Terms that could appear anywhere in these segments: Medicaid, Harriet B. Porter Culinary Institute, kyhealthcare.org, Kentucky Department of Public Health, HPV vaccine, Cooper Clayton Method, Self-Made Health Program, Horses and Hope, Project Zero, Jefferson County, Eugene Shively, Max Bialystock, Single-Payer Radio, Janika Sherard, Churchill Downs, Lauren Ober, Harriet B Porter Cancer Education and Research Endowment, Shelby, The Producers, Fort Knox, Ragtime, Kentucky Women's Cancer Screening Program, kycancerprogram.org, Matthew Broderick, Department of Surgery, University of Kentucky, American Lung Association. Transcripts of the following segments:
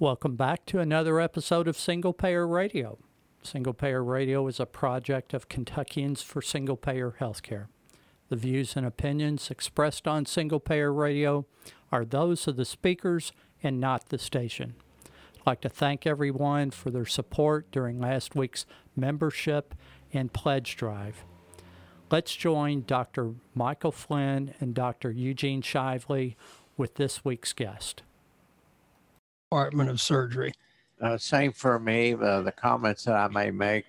Welcome back to another episode of Single-Payer Radio. Single-Payer Radio is a project of Kentuckians for Single-Payer Healthcare. The views and opinions expressed on Single-Payer Radio are those of the speakers and not the station. I'd like to thank everyone for their support during last week's membership and pledge drive. Let's join Dr. Michael Flynn and Dr. Eugene Shively with this week's guest. Department of Surgery. Same for me. The comments that I may make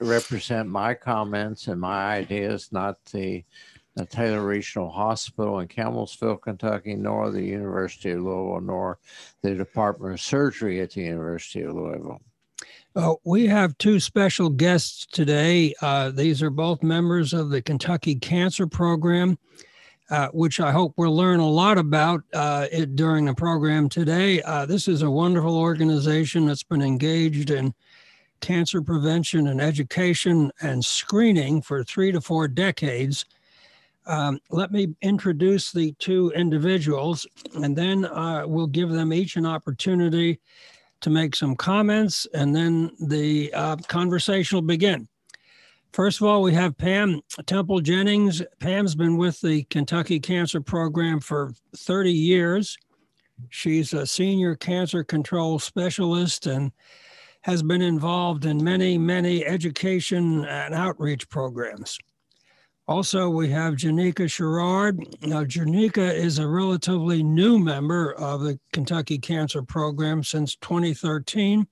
represent my comments and my ideas, not the Taylor Regional Hospital in Camelsville, Kentucky, nor the University of Louisville, nor the Department of Surgery at the University of Louisville. We have two special guests today. These are both members of the Kentucky Cancer Program, which I hope we'll learn a lot about during the program today. This is a wonderful organization that's been engaged in cancer prevention and education and screening for 3 to 4 decades. Let me introduce the two individuals, and then we'll give them each an opportunity to make some comments, and then the conversation will begin. First of all, we have Pam Temple Jennings. Pam's been with the Kentucky Cancer Program for 30 years. She's a senior cancer control specialist and has been involved in many, many education and outreach programs. Also, we have Janika Sherard. Now, Janika is a relatively new member of the Kentucky Cancer Program since 2013.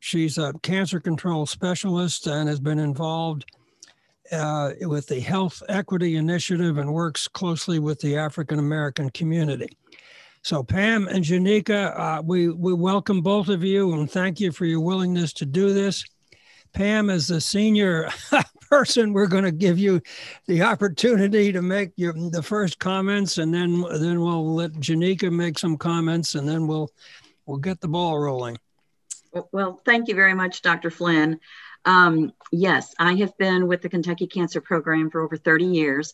She's a cancer control specialist and has been involved with the Health Equity Initiative and works closely with the African-American community. So Pam and Janika, we welcome both of you and thank you for your willingness to do this. Pam, as the senior person, we're going to give you the opportunity to make the first comments, and then we'll let Janika make some comments, and then we'll get the ball rolling. Well, thank you very much, Dr. Flynn. Yes, I have been with the Kentucky Cancer Program for over 30 years.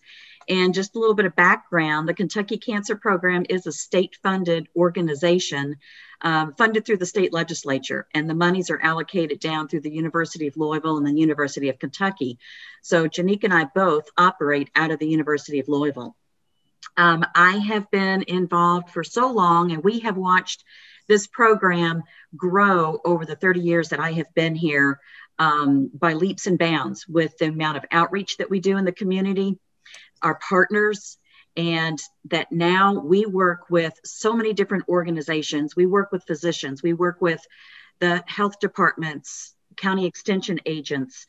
And just a little bit of background, the Kentucky Cancer Program is a state-funded organization funded through the state legislature, and the monies are allocated down through the University of Louisville and the University of Kentucky. So Janika and I both operate out of the University of Louisville. I have been involved for so long, and we have watched this program grow over the 30 years that I have been here by leaps and bounds, with the amount of outreach that we do in the community, our partners, and that now we work with so many different organizations. We work with physicians, we work with the health departments, county extension agents,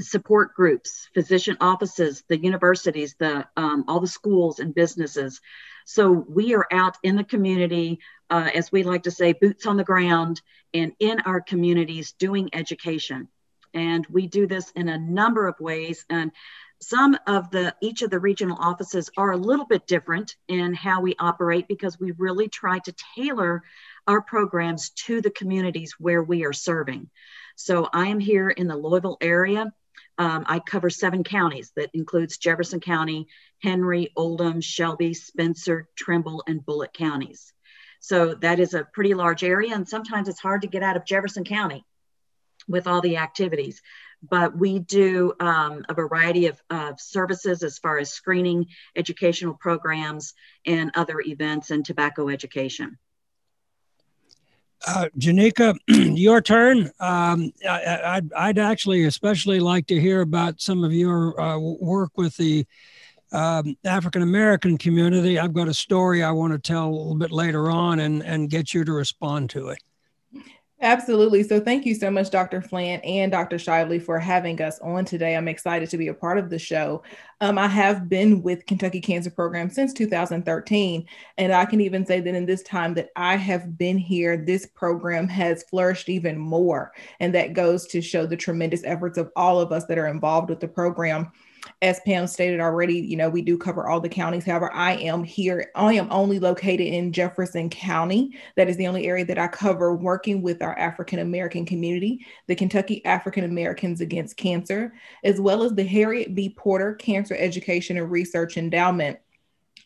support groups, physician offices, the universities, all the schools and businesses. So we are out in the community, as we like to say, boots on the ground and in our communities doing education. And we do this in a number of ways. And some of each of the regional offices are a little bit different in how we operate, because we really try to tailor our programs to the communities where we are serving. So I am here in the Louisville area. I cover 7 counties. That includes Jefferson County, Henry, Oldham, Shelby, Spencer, Trimble, and Bullitt Counties. So that is a pretty large area, and sometimes it's hard to get out of Jefferson County with all the activities. But we do a variety of services as far as screening, educational programs, and other events, and tobacco education. Janika, your turn. I'd actually especially like to hear about some of your work with the African-American community. I've got a story I want to tell a little bit later on and get you to respond to it. Absolutely. So thank you so much, Dr. Flynn and Dr. Shively, for having us on today. I'm excited to be a part of the show. I have been with Kentucky Cancer Program since 2013, and I can even say that in this time that I have been here, this program has flourished even more, and that goes to show the tremendous efforts of all of us that are involved with the program. As Pam stated already, we do cover all the counties. However, I am only located in Jefferson County. That is the only area that I cover, working with our African-American community, the Kentucky African-Americans Against Cancer, as well as the Harriet B. Porter Cancer Education and Research Endowment.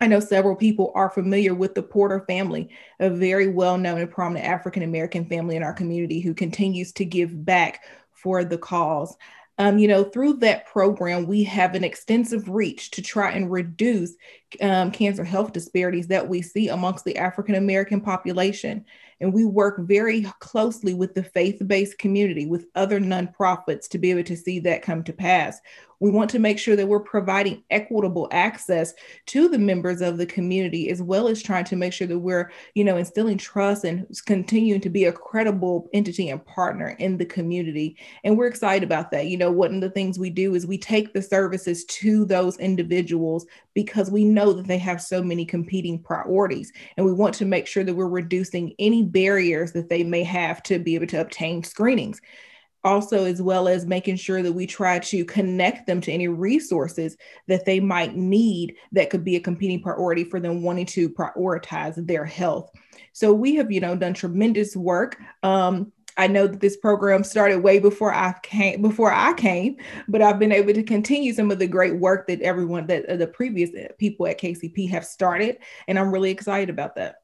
I know several people are familiar with the Porter family, a very well-known and prominent African-American family in our community who continues to give back for the cause. Through that program, we have an extensive reach to try and reduce cancer health disparities that we see amongst the African-American population. And we work very closely with the faith-based community, with other nonprofits to be able to see that come to pass. We want to make sure that we're providing equitable access to the members of the community, as well as trying to make sure that we're, instilling trust and continuing to be a credible entity and partner in the community. And we're excited about that. One of the things we do is we take the services to those individuals because we know that they have so many competing priorities. And we want to make sure that we're reducing any barriers that they may have to be able to obtain screenings. Also, as well as making sure that we try to connect them to any resources that they might need that could be a competing priority for them wanting to prioritize their health. So we have, done tremendous work. I know that this program started way before I came, but I've been able to continue some of the great work that the previous people at KCP have started. And I'm really excited about that.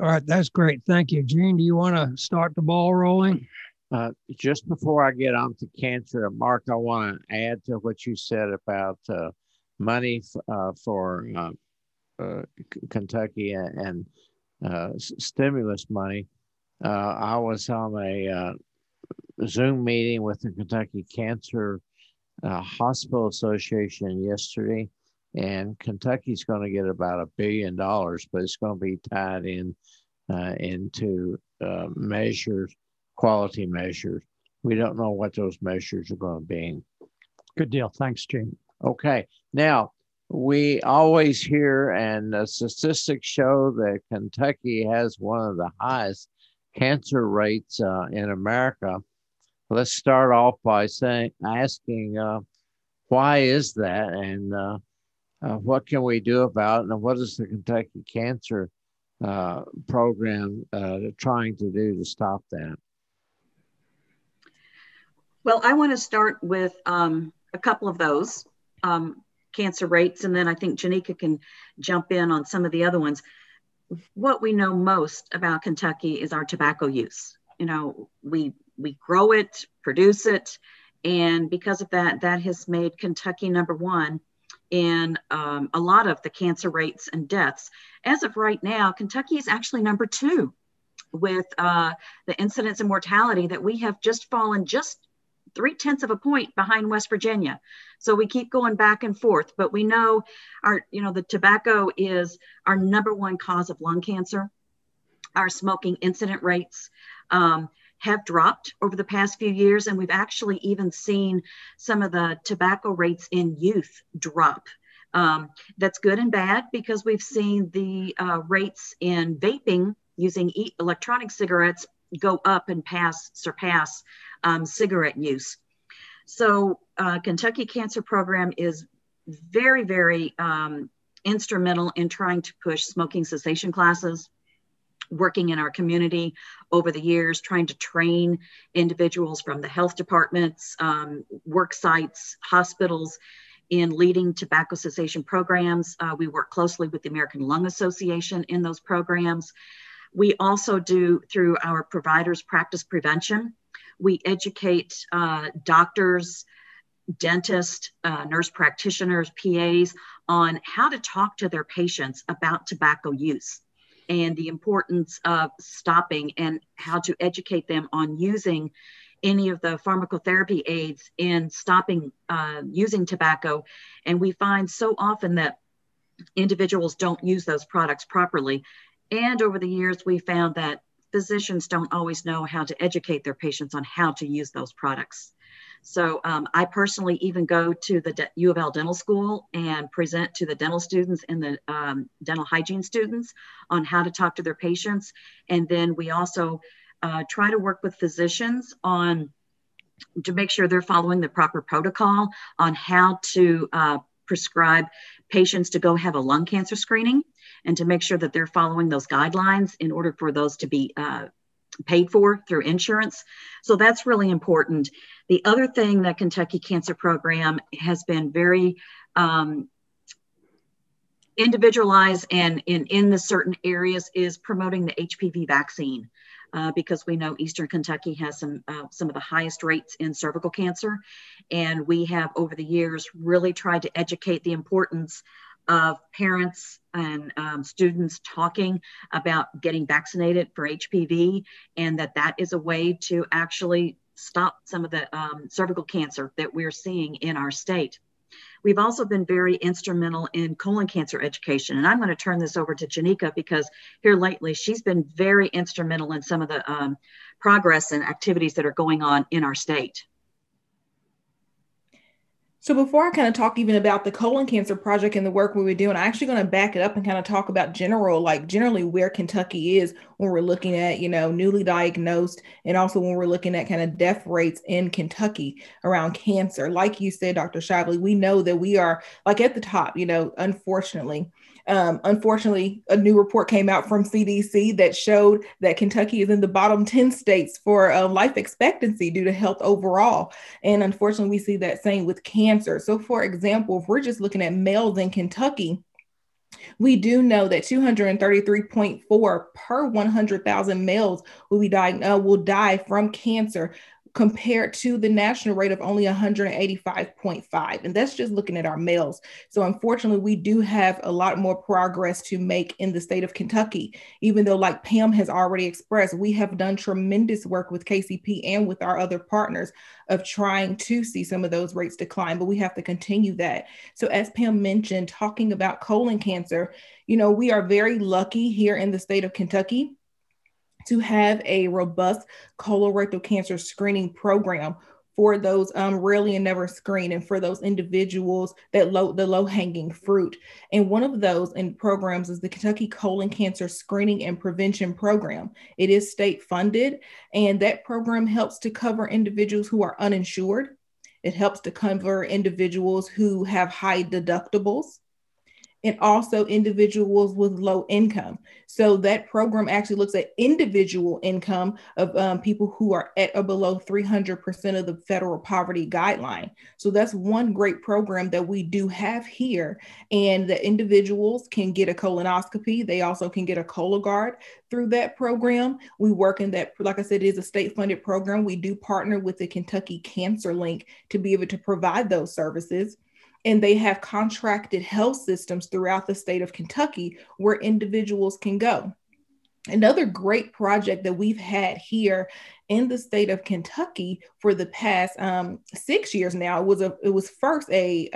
All right. That's great. Thank you. Gene, do you want to start the ball rolling? Just before I get on to cancer, Mark, I want to add to what you said about money for Kentucky and stimulus money. I was on a Zoom meeting with the Kentucky Cancer Hospital Association yesterday, and Kentucky's going to get about $1 billion, but it's going to be tied into measures, quality measures. We don't know what those measures are going to be. Good deal. Thanks, Gene. Okay. Now, we always hear, and statistics show that Kentucky has one of the highest cancer rates in America. Let's start off by asking why is that, and what can we do about it, and what is the Kentucky Cancer Program trying to do to stop that? Well, I want to start with a couple of those cancer rates, and then I think Janika can jump in on some of the other ones. What we know most about Kentucky is our tobacco use. We grow it, produce it, and because of that, that has made Kentucky number one in a lot of the cancer rates and deaths. As of right now, Kentucky is actually number two with the incidence and mortality that we have just fallen 0.3 points behind West Virginia. So we keep going back and forth, but we know the tobacco is our number one cause of lung cancer. Our smoking incident rates have dropped over the past few years. And we've actually even seen some of the tobacco rates in youth drop. That's good and bad because we've seen the rates in vaping using electronic cigarettes go up and surpass cigarette use. So Kentucky Cancer Program is very, very instrumental in trying to push smoking cessation classes, working in our community over the years, trying to train individuals from the health departments, work sites, hospitals in leading tobacco cessation programs. We work closely with the American Lung Association in those programs. We also do, through our providers, practice prevention. We educate doctors, dentists, nurse practitioners, PAs on how to talk to their patients about tobacco use and the importance of stopping and how to educate them on using any of the pharmacotherapy aids in stopping using tobacco. And we find so often that individuals don't use those products properly. And over the years, we found that physicians don't always know how to educate their patients on how to use those products. So I personally even go to the U of L Dental School and present to the dental students and the dental hygiene students on how to talk to their patients. And then we also try to work with physicians to make sure they're following the proper protocol on how to prescribe patients to go have a lung cancer screening and to make sure that they're following those guidelines in order for those to be paid for through insurance. So that's really important. The other thing that Kentucky Cancer Program has been very individualize and in the certain areas is promoting the HPV vaccine, because we know Eastern Kentucky has some of the highest rates in cervical cancer. And we have over the years really tried to educate the importance of parents and students talking about getting vaccinated for HPV, and that is a way to actually stop some of the cervical cancer that we're seeing in our state. We've also been very instrumental in colon cancer education. And I'm going to turn this over to Janika, because here lately, she's been very instrumental in some of the progress and activities that are going on in our state. So before I kind of talk even about the colon cancer project and the work we were doing, I'm actually going to back it up and kind of talk about generally where Kentucky is when we're looking at, newly diagnosed, and also when we're looking at kind of death rates in Kentucky around cancer. Like you said, Dr. Shively, we know that we are like at the top, unfortunately. Unfortunately, a new report came out from CDC that showed that Kentucky is in the bottom 10 states for life expectancy due to health overall. And unfortunately, we see that same with cancer. So for example, if we're just looking at males in Kentucky, we do know that 233.4 per 100,000 males will die from cancer, compared to the national rate of only 185.5. And that's just looking at our males. So unfortunately, we do have a lot more progress to make in the state of Kentucky, even though, like Pam has already expressed, we have done tremendous work with KCP and with our other partners of trying to see some of those rates decline, but we have to continue that. So as Pam mentioned, talking about colon cancer, we are very lucky here in the state of Kentucky to have a robust colorectal cancer screening program for those rarely and never screened, and for those individuals that the low-hanging fruit. And one of those programs is the Kentucky Colon Cancer Screening and Prevention Program. It is state-funded, and that program helps to cover individuals who are uninsured. It helps to cover individuals who have high deductibles, and also individuals with low income. So that program actually looks at individual income of people who are at or below 300% of the federal poverty guideline. So that's one great program that we do have here. And the individuals can get a colonoscopy. They also can get a Cologuard through that program. We work in that, like I said, it is a state-funded program. We do partner with the Kentucky Cancer Link to be able to provide those services. And they have contracted health systems throughout the state of Kentucky where individuals can go. Another great project that we've had here in the state of Kentucky for the past 6 years now was first a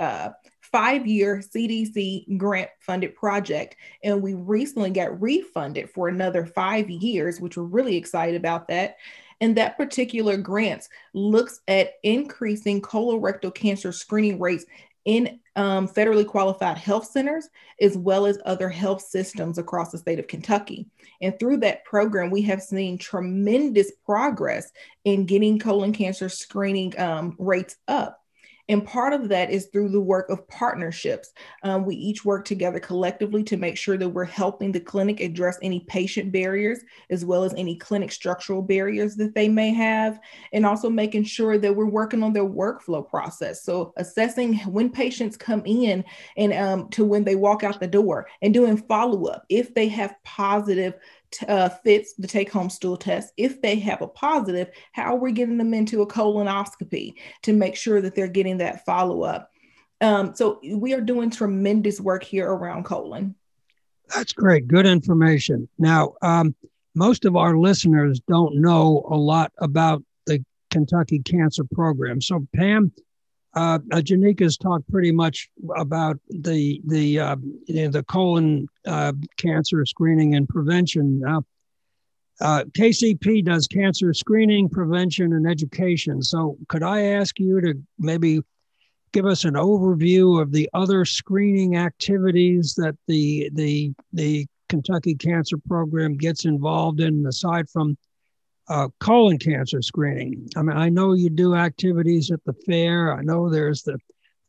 5-year CDC grant funded project. And we recently got refunded for another 5 years, which we're really excited about that. And that particular grant looks at increasing colorectal cancer screening rates in federally qualified health centers, as well as other health systems across the state of Kentucky. And through that program, we have seen tremendous progress in getting colon cancer screening rates up. And part of that is through the work of partnerships. We each work together collectively to make sure that we're helping the clinic address any patient barriers, as well as any clinic structural barriers that they may have, and also making sure that we're working on their workflow process. So assessing when patients come in and to when they walk out the door, and doing follow-up if they have positive fits the take-home stool test. If they have a positive, how are we getting them into a colonoscopy to make sure that they're getting that follow-up? So we are doing tremendous work here around colon. That's great. Good information. Now, most of our listeners don't know a lot about the Kentucky Cancer Program. So Pam, Janika's talked pretty much about the colon cancer screening and prevention. Now, KCP does cancer screening, prevention, and education. So could I ask you to maybe give us an overview of the other screening activities that the Kentucky Cancer Program gets involved in, aside from colon cancer screening? I mean, I know you do activities at the fair. I know there's the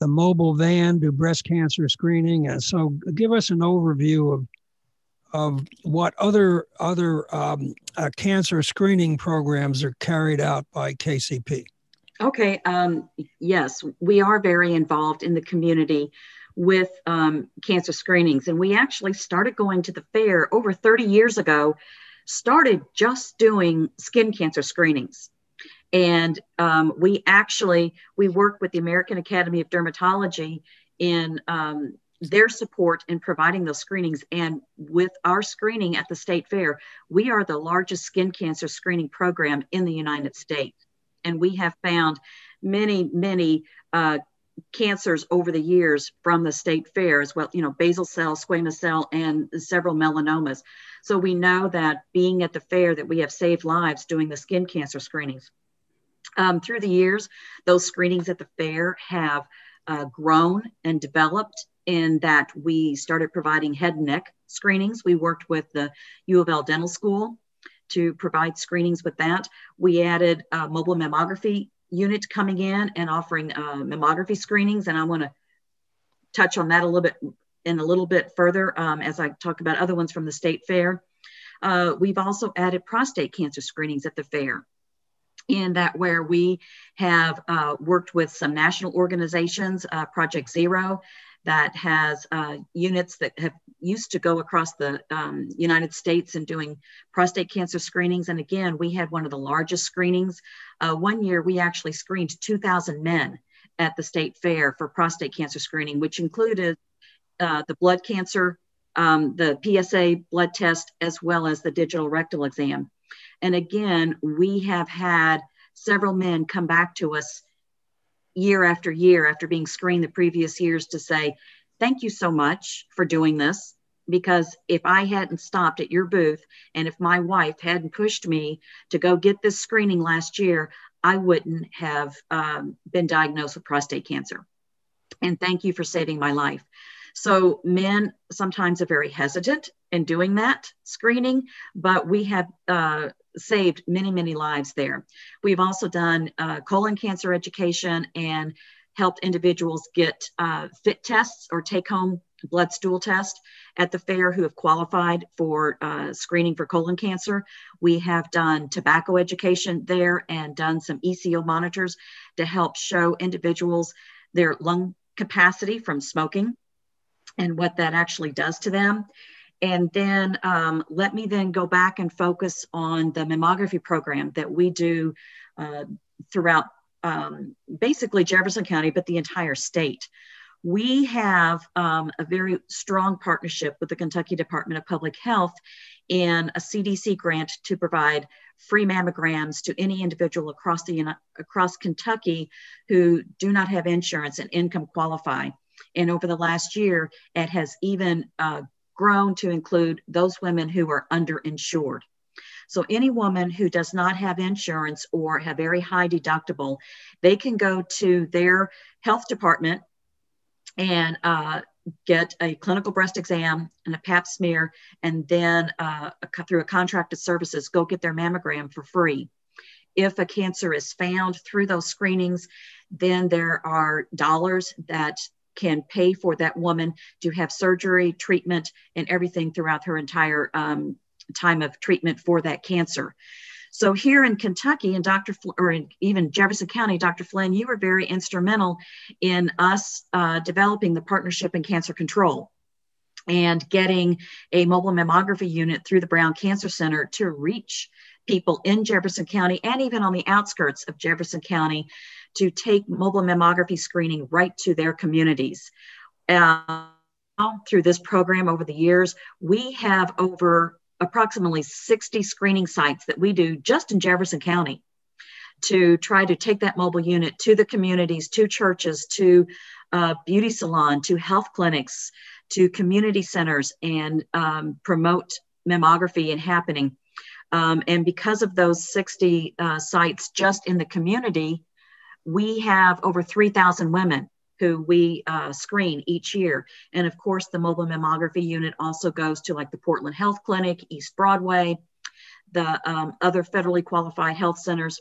mobile van do breast cancer screening. And so give us an overview of what other cancer screening programs are carried out by KCP. Okay. Yes, we are very involved in the community with cancer screenings. And we actually started going to the fair over 30 years ago, started just doing skin cancer screenings. And we worked with the American Academy of Dermatology in their support in providing those screenings. And with our screening at the state fair, we are the largest skin cancer screening program in the United States. And we have found many, many cancers over the years from the state fair as well, you know, basal cell, squamous cell, and several melanomas. So we know that being at the fair that we have saved lives doing the skin cancer screenings. Through the years, those screenings at the fair have grown and developed in that we started providing head and neck screenings. We worked with the U of L Dental School to provide screenings with that. We added a mobile mammography unit coming in and offering mammography screenings. And I want to touch on that a little bit further as I talk about other ones from the state fair. We've also added prostate cancer screenings at the fair, in that where we have worked with some national organizations, Project Zero, that has units that have used to go across the United States and doing prostate cancer screenings. And again, we had one of the largest screenings. One year, we actually screened 2,000 men at the state fair for prostate cancer screening, which included the blood cancer, the PSA blood test, as well as the digital rectal exam. And again, we have had several men come back to us year after year after being screened the previous years to say, thank you so much for doing this, because if I hadn't stopped at your booth and if my wife hadn't pushed me to go get this screening last year, I wouldn't have been diagnosed with prostate cancer. And thank you for saving my life. So men sometimes are very hesitant in doing that screening, but we have saved many, many lives there. We've also done colon cancer education and helped individuals get fit tests or take home blood stool tests at the fair who have qualified for screening for colon cancer. We have done tobacco education there and done some ECO monitors to help show individuals their lung capacity from smoking and what that actually does to them. And then let me then go back and focus on the mammography program that we do throughout basically Jefferson County, but the entire state. We have a very strong partnership with the Kentucky Department of Public Health in a CDC grant to provide free mammograms to any individual across Kentucky who do not have insurance and income qualify. And over the last year, it has even grown to include those women who are underinsured. So any woman who does not have insurance or have very high deductible, they can go to their health department and get a clinical breast exam and a pap smear, and then through a contracted services, go get their mammogram for free. If a cancer is found through those screenings, then there are dollars that can pay for that woman to have surgery, treatment, and everything throughout her entire time of treatment for that cancer. So here in Kentucky, and even Jefferson County, Dr. Flynn, you were very instrumental in us developing the partnership in cancer control and getting a mobile mammography unit through the Brown Cancer Center to reach people in Jefferson County and even on the outskirts of Jefferson County to take mobile mammography screening right to their communities. Through this program over the years, we have over approximately 60 screening sites that we do just in Jefferson County to try to take that mobile unit to the communities, to churches, to beauty salon, to health clinics, to community centers, and promote mammography and happening. And because of those 60 sites just in the community, we have over 3,000 women who we screen each year. And of course, the mobile mammography unit also goes to like the Portland Health Clinic, East Broadway, the other federally qualified health centers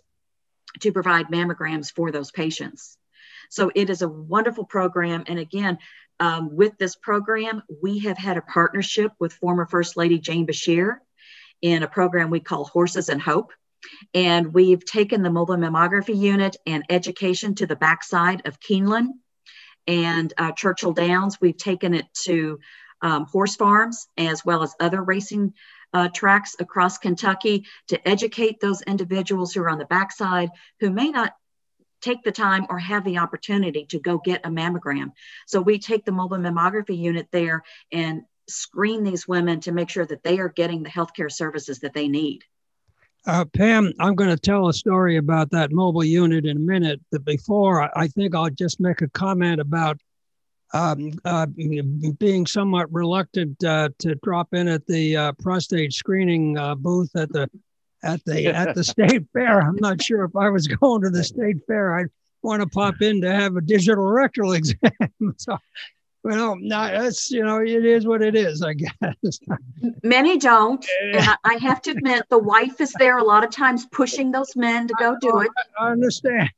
to provide mammograms for those patients. So it is a wonderful program. And again, with this program, we have had a partnership with former First Lady Jane Bashir in a program we call Horses and Hope. And we've taken the mobile mammography unit and education to the backside of Keeneland and Churchill Downs. We've taken it to horse farms as well as other racing tracks across Kentucky to educate those individuals who are on the backside who may not take the time or have the opportunity to go get a mammogram. So we take the mobile mammography unit there and screen these women to make sure that they are getting the healthcare services that they need. Pam, I'm going to tell a story about that mobile unit in a minute, but before I think I'll just make a comment about being somewhat reluctant to drop in at the prostate screening booth at the state fair. I'm not sure if I was going to the state fair, I'd want to pop in to have a digital rectal exam. So, well, no, that's, you know, it is what it is, I guess. Many don't. And I have to admit, the wife is there a lot of times pushing those men to go do it. I understand.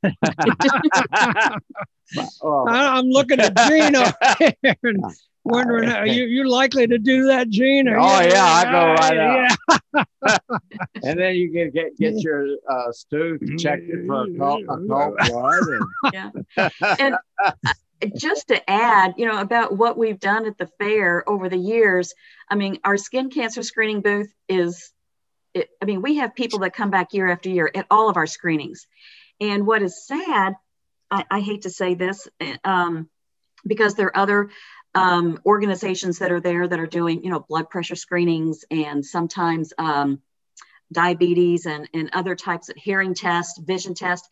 I'm looking at Gene over here and wondering, are you likely to do that, Gene? Oh, yeah, I go right out. Yeah. And then you can get your stool checked for a cold blood. And just to add, you know, about what we've done at the fair over the years, I mean, our skin cancer screening booth is, we have people that come back year after year at all of our screenings. And what is sad, I hate to say this, because there are other organizations that are there that are doing, you know, blood pressure screenings and sometimes diabetes and other types of hearing tests, vision tests.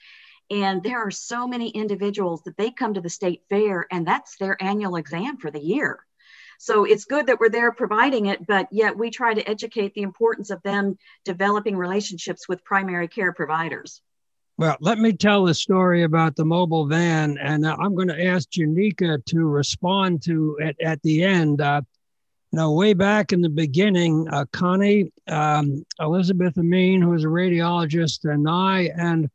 And there are so many individuals that they come to the state fair and that's their annual exam for the year. So it's good that we're there providing it, but yet we try to educate the importance of them developing relationships with primary care providers. Well, let me tell the story about the mobile van, and I'm going to ask Janika to respond to it at the end. Now, way back in the beginning, Connie, Elizabeth Amin, who is a radiologist, and I, and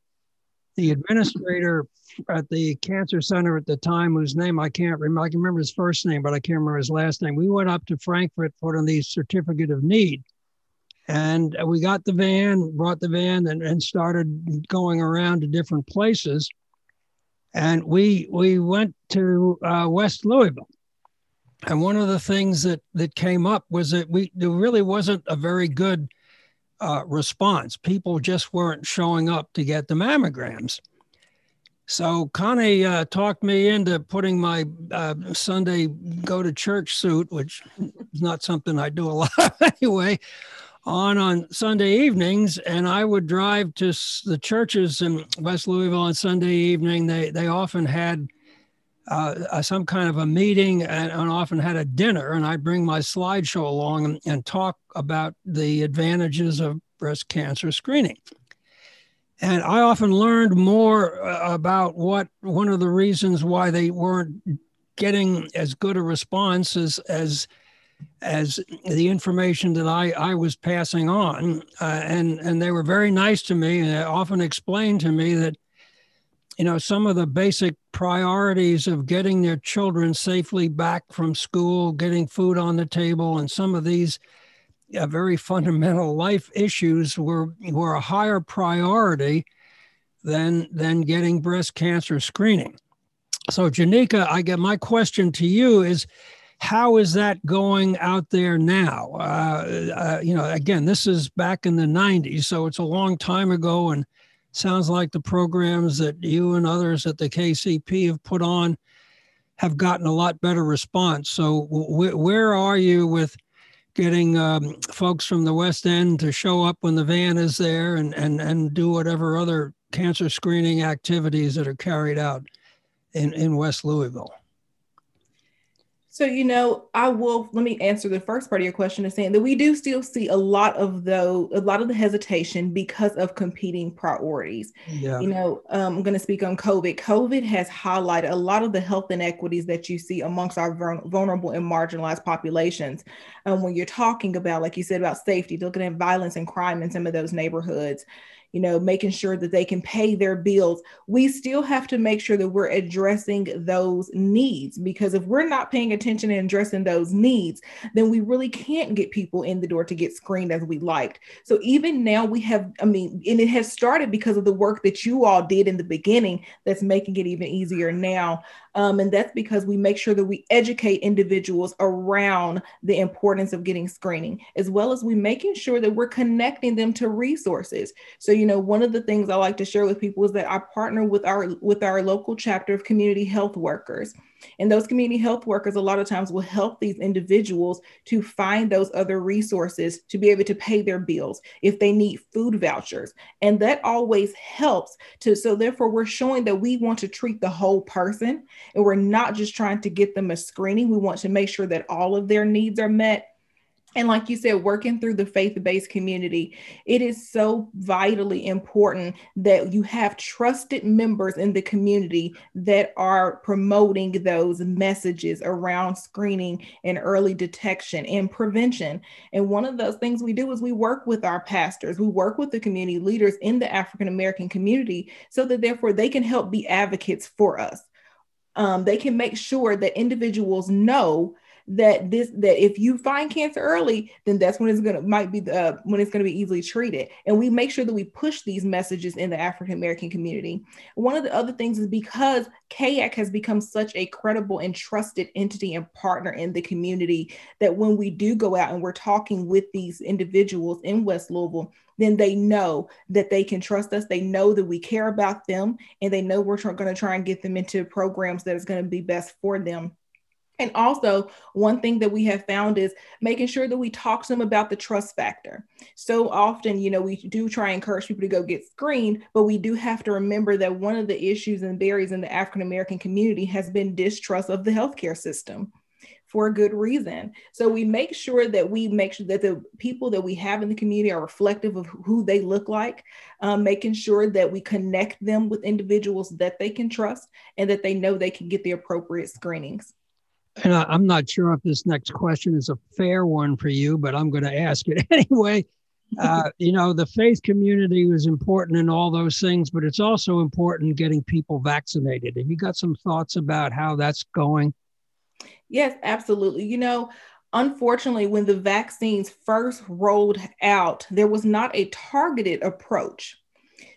the administrator at the cancer center at the time, whose name I can't remember, I can remember his first name, but I can't remember his last name. We went up to Frankfurt for the certificate of need. And we got the van, brought the van, and started going around to different places. And we went to West Louisville. And one of the things that came up was that there really wasn't a very good response. People just weren't showing up to get the mammograms. So Connie talked me into putting my Sunday go to church suit, which is not something I do a lot anyway, on Sunday evenings. And I would drive to the churches in West Louisville on Sunday evening. They often had some kind of a meeting and often had a dinner, and I'd bring my slideshow along and talk about the advantages of breast cancer screening. And I often learned more about what one of the reasons why they weren't getting as good a response as the information that I was passing on. And they were very nice to me, and they often explained to me that, you know, some of the basic priorities of getting their children safely back from school, getting food on the table, and some of these very fundamental life issues were a higher priority than getting breast cancer screening. So, Janika, I get my question to you is, how is that going out there now? You know, again, this is back in the 90s, so it's a long time ago, and sounds like the programs that you and others at the KCP have put on have gotten a lot better response. So where are you with getting folks from the West End to show up when the van is there and do whatever other cancer screening activities that are carried out in West Louisville? So, you know, let me answer the first part of your question is saying that we do still see a lot of the hesitation because of competing priorities. Yeah. You know, I'm going to speak on COVID. COVID has highlighted a lot of the health inequities that you see amongst our vulnerable and marginalized populations. When you're talking about, like you said, about safety, looking at violence and crime in some of those neighborhoods, you know, making sure that they can pay their bills. We still have to make sure that we're addressing those needs, because if we're not paying attention and addressing those needs, then we really can't get people in the door to get screened as we liked. So even now we have, and it has started because of the work that you all did in the beginning that's making it even easier now. And that's because we make sure that we educate individuals around the importance of getting screening, as well as we making sure that we're connecting them to resources. So, you know, one of the things I like to share with people is that I partner with our local chapter of community health workers. And those community health workers a lot of times will help these individuals to find those other resources to be able to pay their bills if they need food vouchers. And that always helps to, so therefore we're showing that we want to treat the whole person and we're not just trying to get them a screening. We want to make sure that all of their needs are met. And like you said, working through the faith-based community, it is so vitally important that you have trusted members in the community that are promoting those messages around screening and early detection and prevention. And one of those things we do is we work with our pastors, we work with the community leaders in the African-American community so that therefore they can help be advocates for us. They can make sure that individuals know that if you find cancer early, then that's when it's going to be easily treated. And we make sure that we push these messages in the African-American community. One of the other things is because CAC has become such a credible and trusted entity and partner in the community that when we do go out and we're talking with these individuals in West Louisville, then they know that they can trust us. They know that we care about them and they know we're going to try and get them into programs that is going to be best for them. And also one thing that we have found is making sure that we talk to them about the trust factor. So often, you know, we do try and encourage people to go get screened, but we do have to remember that one of the issues and barriers in the African-American community has been distrust of the healthcare system for a good reason. So we make sure that the people that we have in the community are reflective of who they look like, making sure that we connect them with individuals that they can trust and that they know they can get the appropriate screenings. And I'm not sure if this next question is a fair one for you, but I'm going to ask it anyway. You know, the faith community was important in all those things, but it's also important getting people vaccinated. Have you got some thoughts about how that's going? Yes, absolutely. You know, unfortunately, when the vaccines first rolled out, there was not a targeted approach.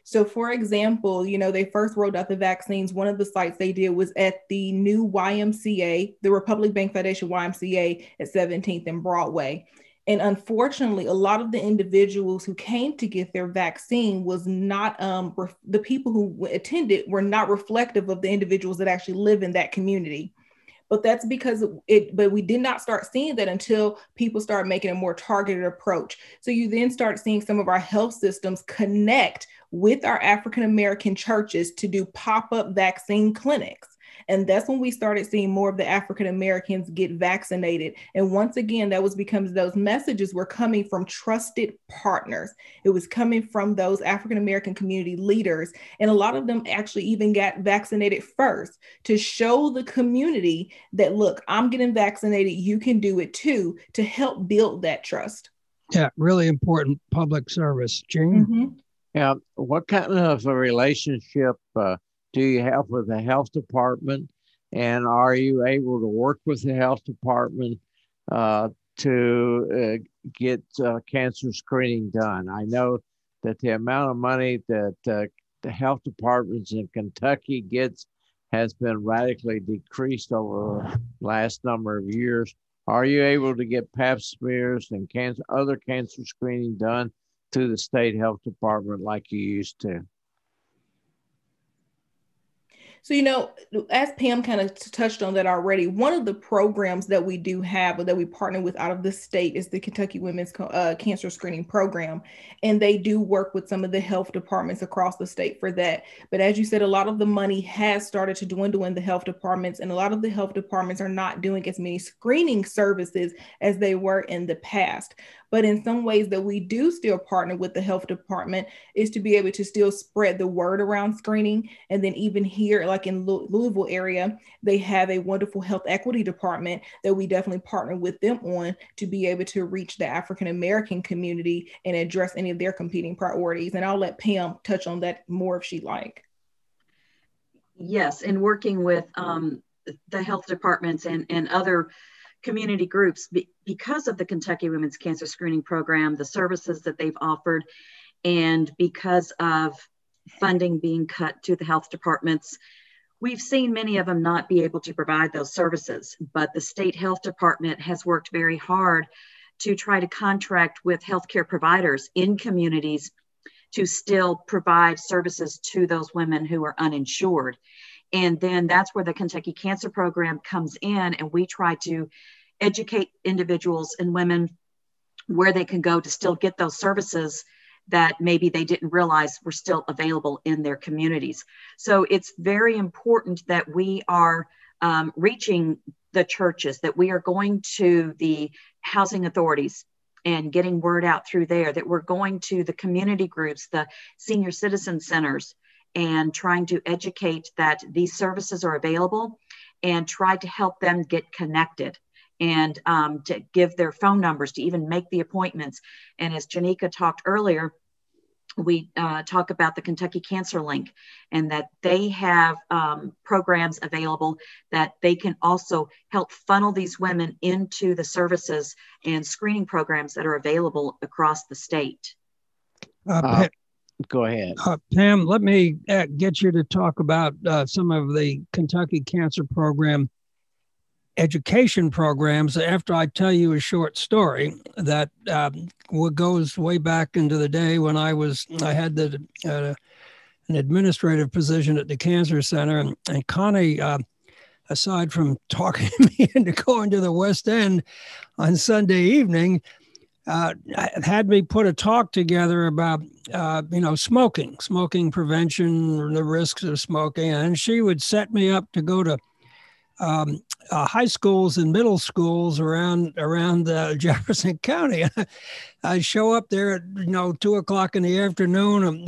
So for example, you know, they first rolled out the vaccines. One of the sites they did was at the new YMCA, the Republic Bank Foundation YMCA at 17th and Broadway. And unfortunately, a lot of the individuals who came to get their vaccine was not, the people who attended were not reflective of the individuals that actually live in that community. But that's because but we did not start seeing that until people started making a more targeted approach. So you then start seeing some of our health systems connect with our African-American churches to do pop-up vaccine clinics. And that's when we started seeing more of the African-Americans get vaccinated. And once again, that was because those messages were coming from trusted partners. It was coming from those African-American community leaders. And a lot of them actually even got vaccinated first to show the community that, look, I'm getting vaccinated. You can do it too, to help build that trust. Yeah, really important public service. Jane? Mm-hmm. Yeah. What kind of a relationship do you have with the health department? And are you able to work with the health department to get cancer screening done? I know that the amount of money that the health departments in Kentucky gets has been radically decreased over the last number of years. Are you able to get pap smears and other cancer screening done through the state health department like you used to? So, you know, as Pam kind of touched on that already, one of the programs that we do have or that we partner with out of the state is the Kentucky Women's Cancer Screening Program. And they do work with some of the health departments across the state for that. But as you said, a lot of the money has started to dwindle in the health departments, and a lot of the health departments are not doing as many screening services as they were in the past. But in some ways that we do still partner with the health department is to be able to still spread the word around screening. And then even here, like in Louisville area, they have a wonderful health equity department that we definitely partner with them on to be able to reach the African-American community and address any of their competing priorities. And I'll let Pam touch on that more if she'd like. Yes, and working with the health departments and other community groups, because of the Kentucky Women's Cancer Screening Program, the services that they've offered, and because of funding being cut to the health departments, We've seen many of them not be able to provide those services, but the state health department has worked very hard to try to contract with healthcare providers in communities to still provide services to those women who are uninsured. And then that's where the Kentucky Cancer Program comes in, and we try to educate individuals and women where they can go to still get those services that maybe they didn't realize were still available in their communities. So it's very important that we are reaching the churches, that we are going to the housing authorities and getting word out through there, that we're going to the community groups, the senior citizen centers, and trying to educate that these services are available and try to help them get connected and to give their phone numbers to even make the appointments. And as Janika talked earlier, we talk about the Kentucky Cancer Link, and that they have programs available that they can also help funnel these women into the services and screening programs that are available across the state. Go ahead. Pam, let me get you to talk about some of the Kentucky Cancer Program education programs after I tell you a short story that goes way back into the day when I had the an administrative position at the cancer center, and Connie, aside from talking me into going to the West End on Sunday evening, had me put a talk together about smoking prevention, the risks of smoking, and she would set me up to go to high schools and middle schools around Jefferson County. I show up there at 2:00 in the afternoon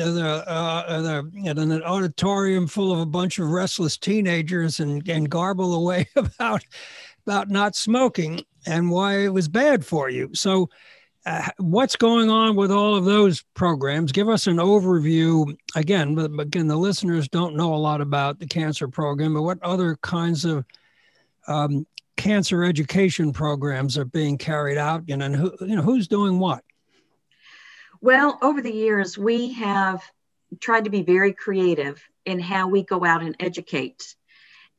at an auditorium full of a bunch of restless teenagers and garble away about not smoking and why it was bad for you. So what's going on with all of those programs? Give us an overview. Again, the listeners don't know a lot about the cancer program, but what other kinds of cancer education programs are being carried out, and who's doing what? Well, over the years, we have tried to be very creative in how we go out and educate,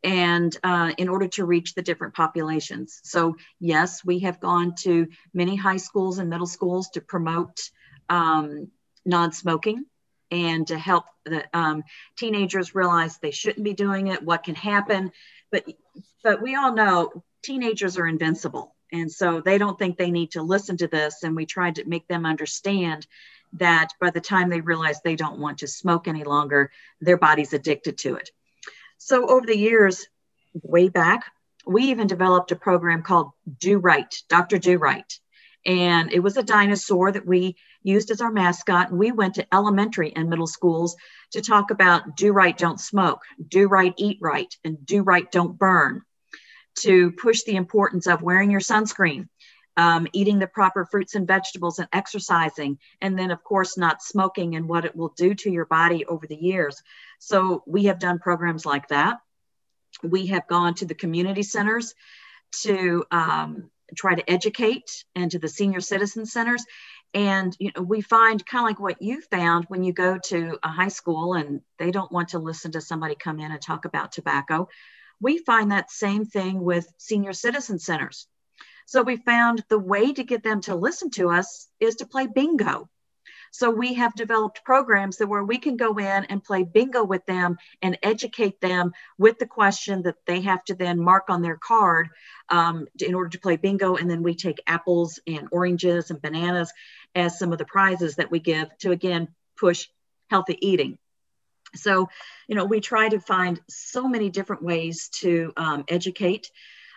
and in order to reach the different populations. So yes, we have gone to many high schools and middle schools to promote non-smoking and to help the teenagers realize they shouldn't be doing it, what can happen. But we all know teenagers are invincible, and so they don't think they need to listen to this. And we tried to make them understand that by the time they realize they don't want to smoke any longer, their body's addicted to it. So over the years, way back, we even developed a program called Do Right, Dr. Do Right. And it was a dinosaur that we used as our mascot. And we went to elementary and middle schools to talk about do right, don't smoke, do right, eat right, and do right, don't burn, to push the importance of wearing your sunscreen, eating the proper fruits and vegetables, and exercising, and then of course not smoking and what it will do to your body over the years. So we have done programs like that. We have gone to the community centers to try to educate, and to the senior citizen centers. And we find, kind of like what you found, when you go to a high school and they don't want to listen to somebody come in and talk about tobacco, we find that same thing with senior citizen centers. So we found the way to get them to listen to us is to play bingo. So we have developed programs that where we can go in and play bingo with them and educate them with the question that they have to then mark on their card in order to play bingo. And then we take apples and oranges and bananas as some of the prizes that we give to, again, push healthy eating. So, we try to find so many different ways to educate.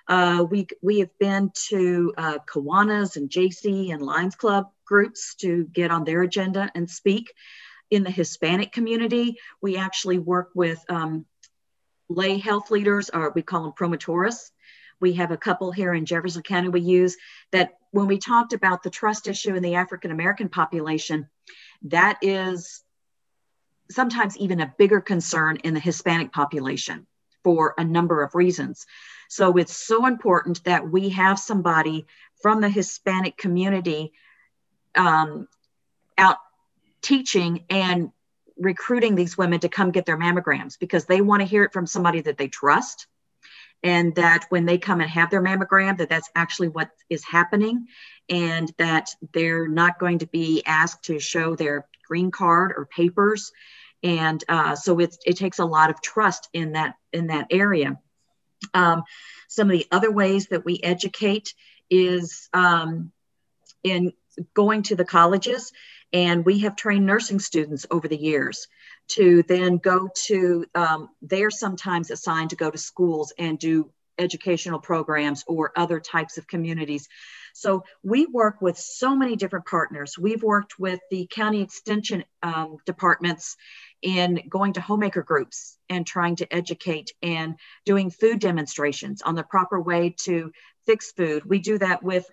We have been to Kiwanis and JC and Lions Club groups to get on their agenda and speak. In the Hispanic community, we actually work with lay health leaders, or we call them promotores. We have a couple here in Jefferson County we use that when we talked about the trust issue in the African-American population, that is sometimes even a bigger concern in the Hispanic population for a number of reasons. So it's so important that we have somebody from the Hispanic community out teaching and recruiting these women to come get their mammograms because they want to hear it from somebody that they trust, and that when they come and have their mammogram, that that's actually what is happening, and that they're not going to be asked to show their green card or papers. And so it takes a lot of trust in that area. Some of the other ways that we educate is in going to the colleges. And we have trained nursing students over the years to then go to, they're sometimes assigned to go to schools and do educational programs or other types of communities. So we work with so many different partners. We've worked with the county extension departments in going to homemaker groups and trying to educate and doing food demonstrations on the proper way to fix food. We do that with,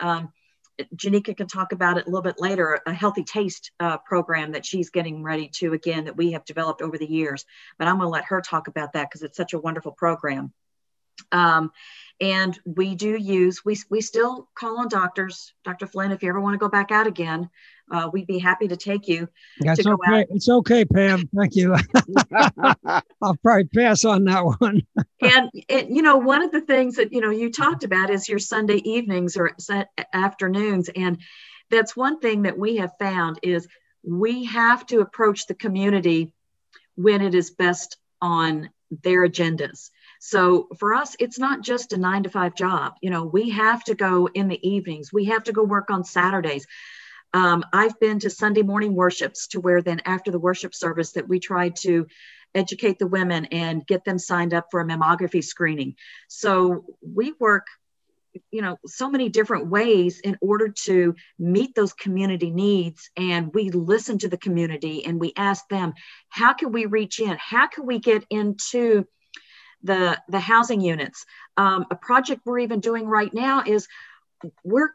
Janika can talk about it a little bit later, a healthy taste program that she's getting ready to, again, that we have developed over the years. But I'm going to let her talk about that because it's such a wonderful program. And we do use, we still call on doctors. Dr. Flynn, if you ever want to go back out again, we'd be happy to take you. That's to go okay. Out. It's okay, Pam. Thank you. I'll probably pass on that one. And, you know, one of the things that, you know, you talked about is your Sunday evenings or afternoons. And that's one thing that we have found is we have to approach the community when it is best on their agendas. So for us, it's not just a 9-to-5 job. You know, we have to go in the evenings. We have to go work on Saturdays. I've been to Sunday morning worships to where then after the worship service that we try to educate the women and get them signed up for a mammography screening. So we work, you know, so many different ways in order to meet those community needs. And we listen to the community and we ask them, how can we reach in? How can we get into the housing units? A project we're even doing right now is we're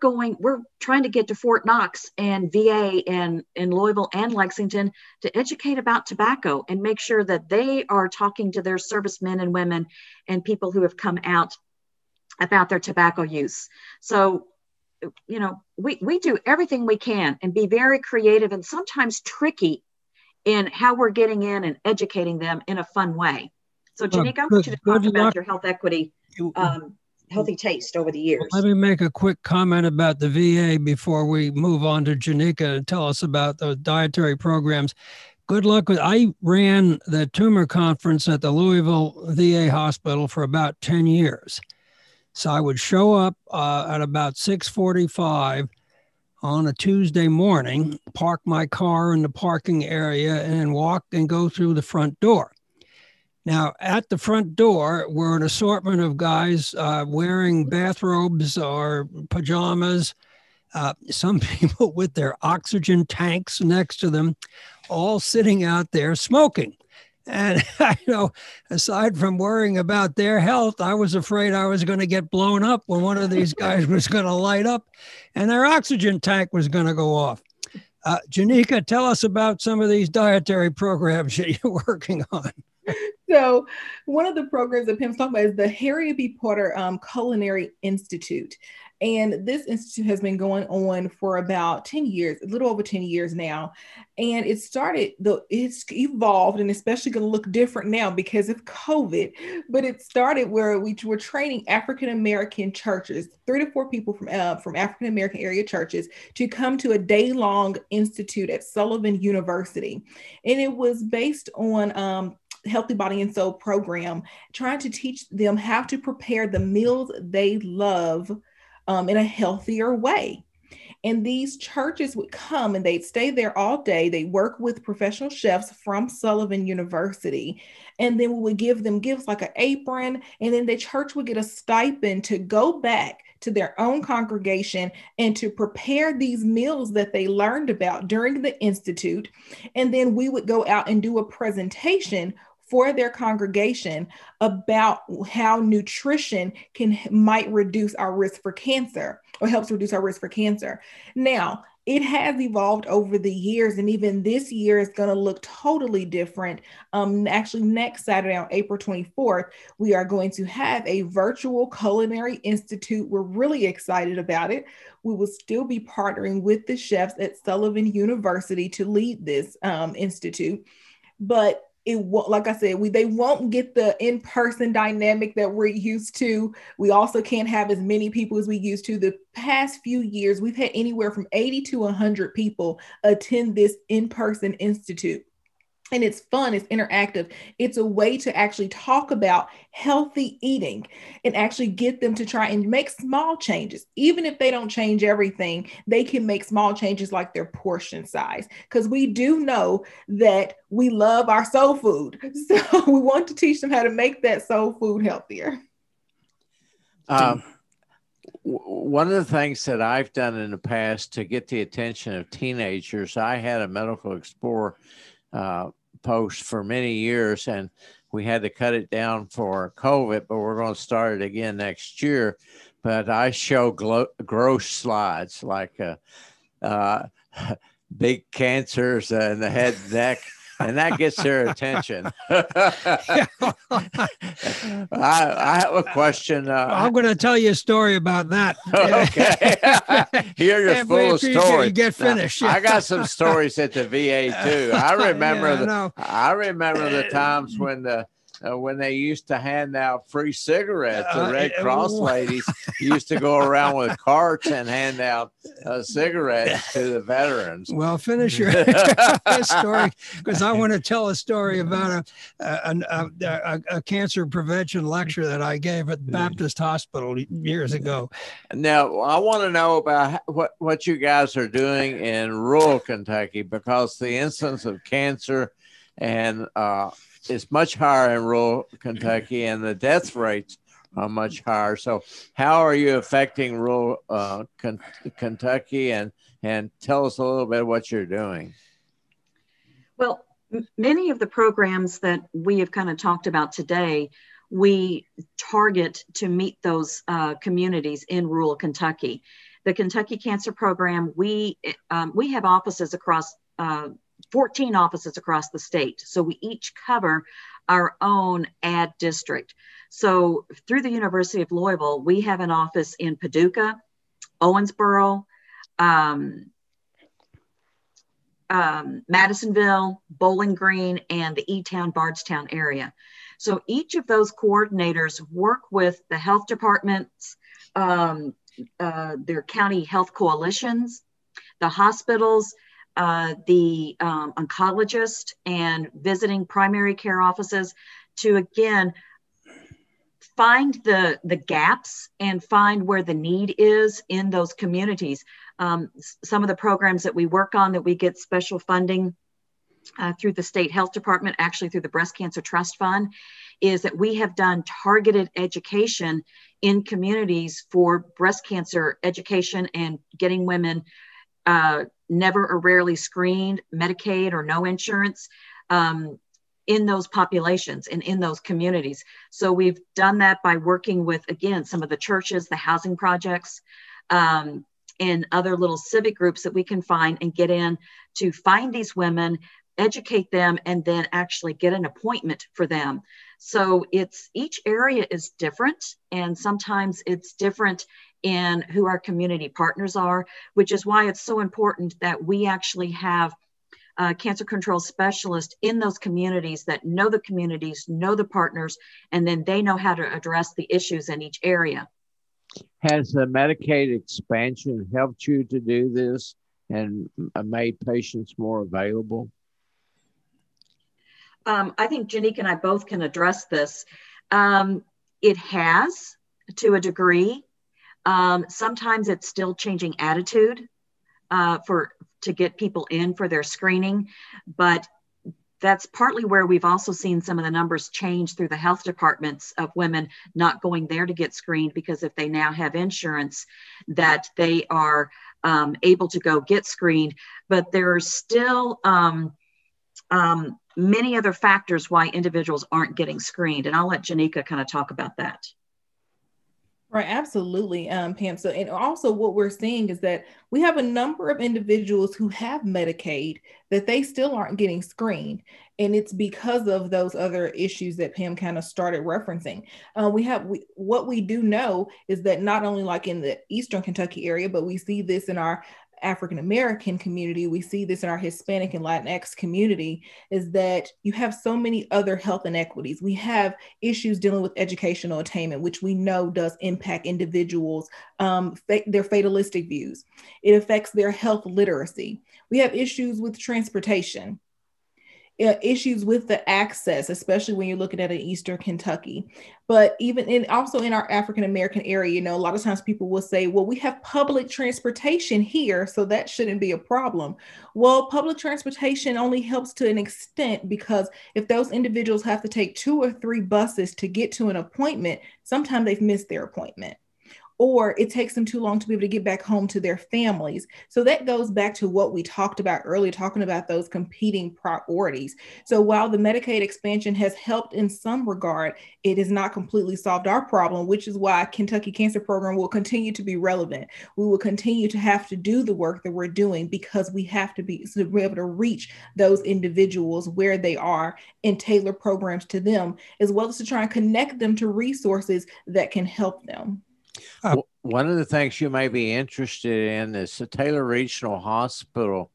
trying to get to Fort Knox and VA and in Louisville and Lexington to educate about tobacco and make sure that they are talking to their servicemen and women and people who have come out about their tobacco use. So, you know, we do everything we can and be very creative and sometimes tricky in how we're getting in and educating them in a fun way. So, Janika, I want you to talk about your health equity, healthy taste over the years. Let me make a quick comment about the VA before we move on to Janika and tell us about those dietary programs. Good luck with, I ran the tumor conference at the Louisville VA hospital for about 10 years. So I would show up at about 6:45 on a Tuesday morning, park my car in the parking area and walk and go through the front door. Now, at the front door were an assortment of guys wearing bathrobes or pajamas, some people with their oxygen tanks next to them, all sitting out there smoking. And, you know, aside from worrying about their health, I was afraid I was going to get blown up when one of these guys was going to light up and their oxygen tank was going to go off. Janika, tell us about some of these dietary programs that you're working on. So one of the programs that Pam's talking about is the Harriet B Porter Culinary Institute. And this institute has been going on for about 10 years, a little over 10 years now. And it started, it's evolved and especially going to look different now because of COVID. But it started where we were training African-American churches, 3 to 4 people from African-American area churches to come to a day-long institute at Sullivan University. And it was based on Healthy Body and Soul program, trying to teach them how to prepare the meals they love in a healthier way. And these churches would come and they'd stay there all day. They work with professional chefs from Sullivan University. And then we would give them gifts like an apron. And then the church would get a stipend to go back to their own congregation and to prepare these meals that they learned about during the institute. And then we would go out and do a presentation for their congregation about how nutrition might reduce our risk for cancer or helps reduce our risk for cancer. Now, it has evolved over the years, and even this year is going to look totally different. Actually, next Saturday on April 24th, we are going to have a virtual culinary institute. We're really excited about it. We will still be partnering with the chefs at Sullivan University to lead this institute. but it won't, like I said, they won't get the in-person dynamic that we're used to. We also can't have as many people as we used to. The past few years, we've had anywhere from 80 to 100 people attend this in-person institute. And it's fun, it's interactive. It's a way to actually talk about healthy eating and actually get them to try and make small changes. Even if they don't change everything, they can make small changes like their portion size. Because we do know that we love our soul food. So we want to teach them how to make that soul food healthier. One of the things that I've done in the past to get the attention of teenagers, I had a Medical Explorer post for many years, and we had to cut it down for COVID, but we're going to start it again next year. But I show gross slides like big cancers in the head and neck, and that gets their attention. I have a question. I'm going to tell you a story about that. Okay. Here you're full of stories. You get finished. I got some stories at the VA too. I remember the times when they used to hand out free cigarettes. The Red Cross ladies used to go around with carts and hand out cigarettes to the veterans. Well, finish your story, because I want to tell a story about a cancer prevention lecture that I gave at Baptist Hospital years ago. Now, I want to know about what you guys are doing in rural Kentucky, because the incidence of cancer and it's much higher in rural Kentucky, and the death rates are much higher. So how are you affecting rural Kentucky? And tell us a little bit what you're doing. Well, many of the programs that we have kind of talked about today, we target to meet those communities in rural Kentucky. The Kentucky Cancer Program, we have offices across 14 offices across the state. So we each cover our own ad district. So through the University of Louisville, we have an office in Paducah, Owensboro, Madisonville, Bowling Green, and the E-Town, Bardstown area. So each of those coordinators work with the health departments, their county health coalitions, the hospitals, the oncologist, and visiting primary care offices to, again, find the gaps and find where the need is in those communities. Some of the programs that we work on that we get special funding through the state health department, actually through the Breast Cancer Trust Fund, is that we have done targeted education in communities for breast cancer education and getting women never or rarely screened, Medicaid or no insurance, in those populations and in those communities. So we've done that by working with, again, some of the churches, the housing projects, and other little civic groups that we can find and get in to find these women, educate them, and then actually get an appointment for them. So it's, each area is different, and sometimes it's different in who our community partners are, which is why it's so important that we actually have cancer control specialists in those communities that know the communities, know the partners, and then they know how to address the issues in each area. Has the Medicaid expansion helped you to do this and made patients more available? I think Janika and I both can address this. It has, to a degree. Sometimes it's still changing attitude to get people in for their screening, but that's partly where we've also seen some of the numbers change through the health departments of women not going there to get screened, because if they now have insurance, that they are able to go get screened. But there are still many other factors why individuals aren't getting screened, and I'll let Janika kind of talk about that. Right, absolutely, Pam. So, and also what we're seeing is that we have a number of individuals who have Medicaid that they still aren't getting screened. And it's because of those other issues that Pam kind of started referencing. What we do know is that not only like in the Eastern Kentucky area, but we see this in our African-American community, we see this in our Hispanic and Latinx community, is that you have so many other health inequities. We have issues dealing with educational attainment, which we know does impact individuals, their fatalistic views. It affects their health literacy. We have issues with transportation, issues with the access, especially when you're looking at an Eastern Kentucky. But even also in our African-American area, you know, a lot of times people will say, well, we have public transportation here, so that shouldn't be a problem. Well, public transportation only helps to an extent, because if those individuals have to take 2 or 3 buses to get to an appointment, sometimes they've missed their appointment, or it takes them too long to be able to get back home to their families. So that goes back to what we talked about earlier, talking about those competing priorities. So while the Medicaid expansion has helped in some regard, it has not completely solved our problem, which is why Kentucky Cancer Program will continue to be relevant. We will continue to have to do the work that we're doing, because we have to be able to reach those individuals where they are and tailor programs to them, as well as to try and connect them to resources that can help them. One of the things you may be interested in is the Taylor Regional Hospital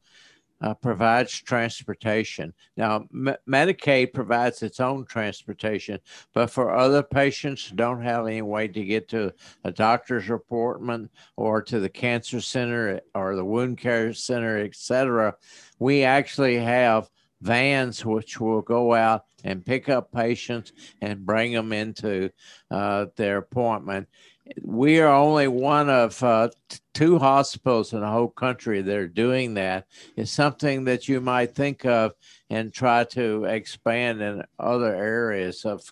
provides transportation. Now, Medicaid provides its own transportation, but for other patients who don't have any way to get to a doctor's appointment or to the cancer center or the wound care center, et cetera, we actually have vans which will go out and pick up patients and bring them into their appointment. We are only one of 2 hospitals in the whole country that are doing that. It's something that you might think of and try to expand in other areas of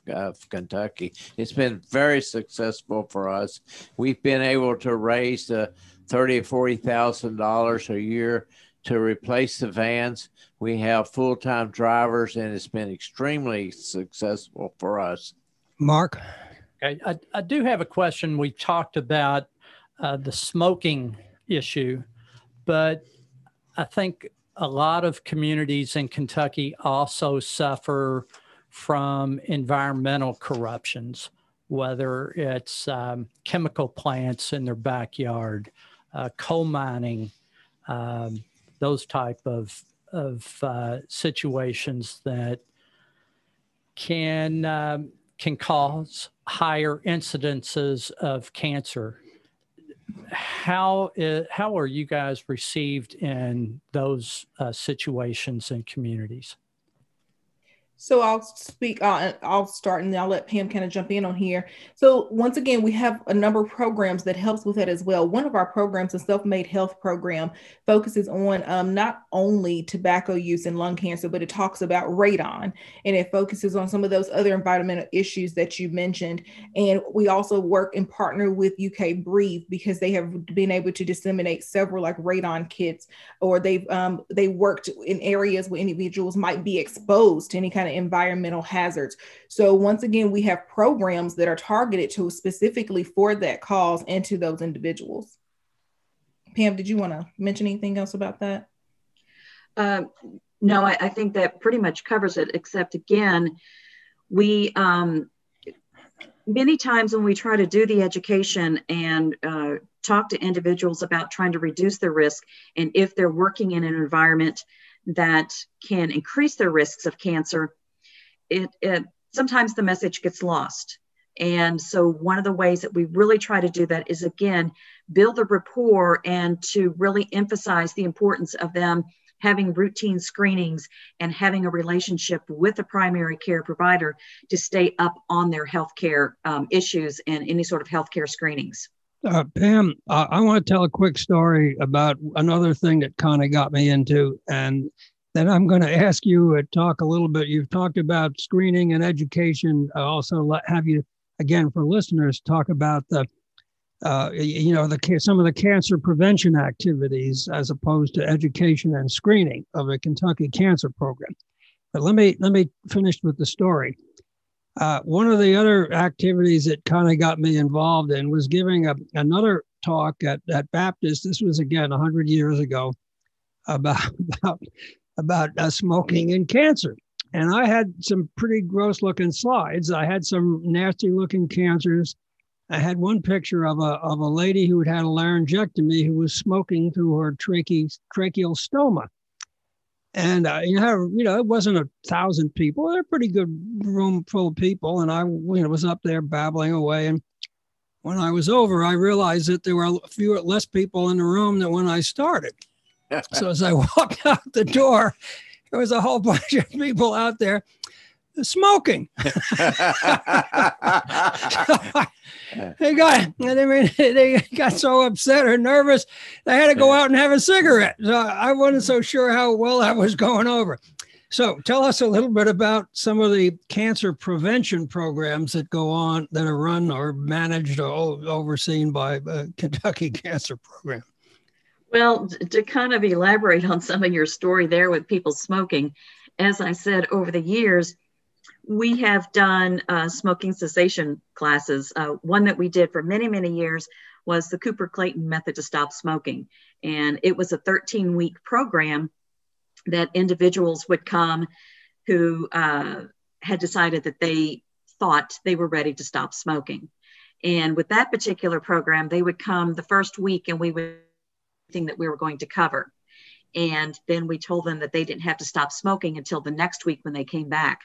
Kentucky. It's been very successful for us. We've been able to raise $30,000 to $40,000 a year to replace the vans. We have full-time drivers, and it's been extremely successful for us. Mark? I do have a question. We talked about the smoking issue, but I think a lot of communities in Kentucky also suffer from environmental corruptions, whether it's chemical plants in their backyard, coal mining, those type of situations that can cause higher incidences of cancer. How are you guys received in those situations and communities? So I'll start, and then I'll let Pam kind of jump in on here. So once again, we have a number of programs that helps with that as well. One of our programs, the Self-Made Health Program, focuses on not only tobacco use and lung cancer, but it talks about radon, and it focuses on some of those other environmental issues that you mentioned. And we also work and partner with UK Breathe, because they have been able to disseminate several like radon kits, or they worked in areas where individuals might be exposed to any kind of environmental hazards. So once again, we have programs that are targeted to specifically for that cause and to those individuals. Pam, did you want to mention anything else about that? No, I think that pretty much covers it, except again, we many times when we try to do the education and talk to individuals about trying to reduce their risk, and if they're working in an environment that can increase their risks of cancer, it sometimes the message gets lost. And so one of the ways that we really try to do that is, again, build the rapport and to really emphasize the importance of them having routine screenings and having a relationship with the primary care provider to stay up on their healthcare issues and any sort of healthcare screenings. Pam, I want to tell a quick story about another thing that kind of got me into, and then I'm going to ask you to talk a little bit. You've talked about screening and education. I also have you, again, for listeners, talk about the, some of the cancer prevention activities as opposed to education and screening of the Kentucky Cancer Program. But let me finish with the story. One of the other activities that kind of got me involved in was giving another talk at Baptist. This was, again, 100 years ago about smoking and cancer. And I had some pretty gross looking slides. I had some nasty looking cancers. I had one picture of a lady who had had a laryngectomy who was smoking through her tracheal stoma. And, it wasn't 1,000 people. They're a pretty good room full of people. And I was up there babbling away. And when I was over, I realized that there were less people in the room than when I started. So as I walked out the door, there was a whole bunch of people out there smoking. They got so upset or nervous, they had to go out and have a cigarette. So I wasn't so sure how well I was going over. So tell us a little bit about some of the cancer prevention programs that go on, that are run or managed or overseen by Kentucky Cancer Program. Well, to kind of elaborate on some of your story there with people smoking, as I said, over the years, we have done smoking cessation classes. One that we did for many, many years was the Cooper Clayton Method to Stop Smoking. And it was a 13-week program that individuals would come who had decided that they thought they were ready to stop smoking. And with that particular program, they would come the first week and we would everything that we were going to cover. And then we told them that they didn't have to stop smoking until the next week when they came back.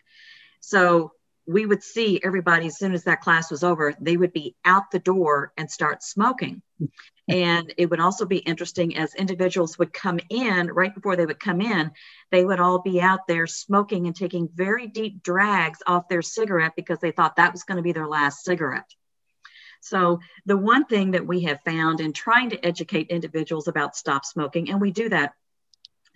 So we would see everybody, as soon as that class was over, they would be out the door and start smoking. And it would also be interesting as individuals would come in, right before they would come in, they would all be out there smoking and taking very deep drags off their cigarette because they thought that was going to be their last cigarette. So the one thing that we have found in trying to educate individuals about stop smoking, and we do that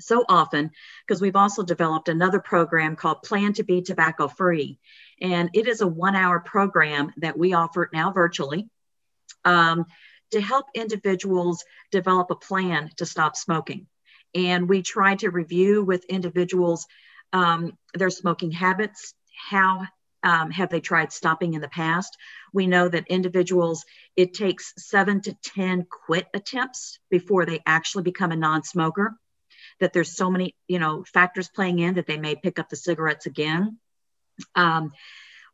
so often because we've also developed another program called Plan to Be Tobacco Free. And it is a 1-hour program that we offer now virtually to help individuals develop a plan to stop smoking. And we try to review with individuals their smoking habits, how have they tried stopping in the past? We know that individuals, it takes 7 to 10 quit attempts before they actually become a non-smoker, that there's so many, factors playing in that they may pick up the cigarettes again.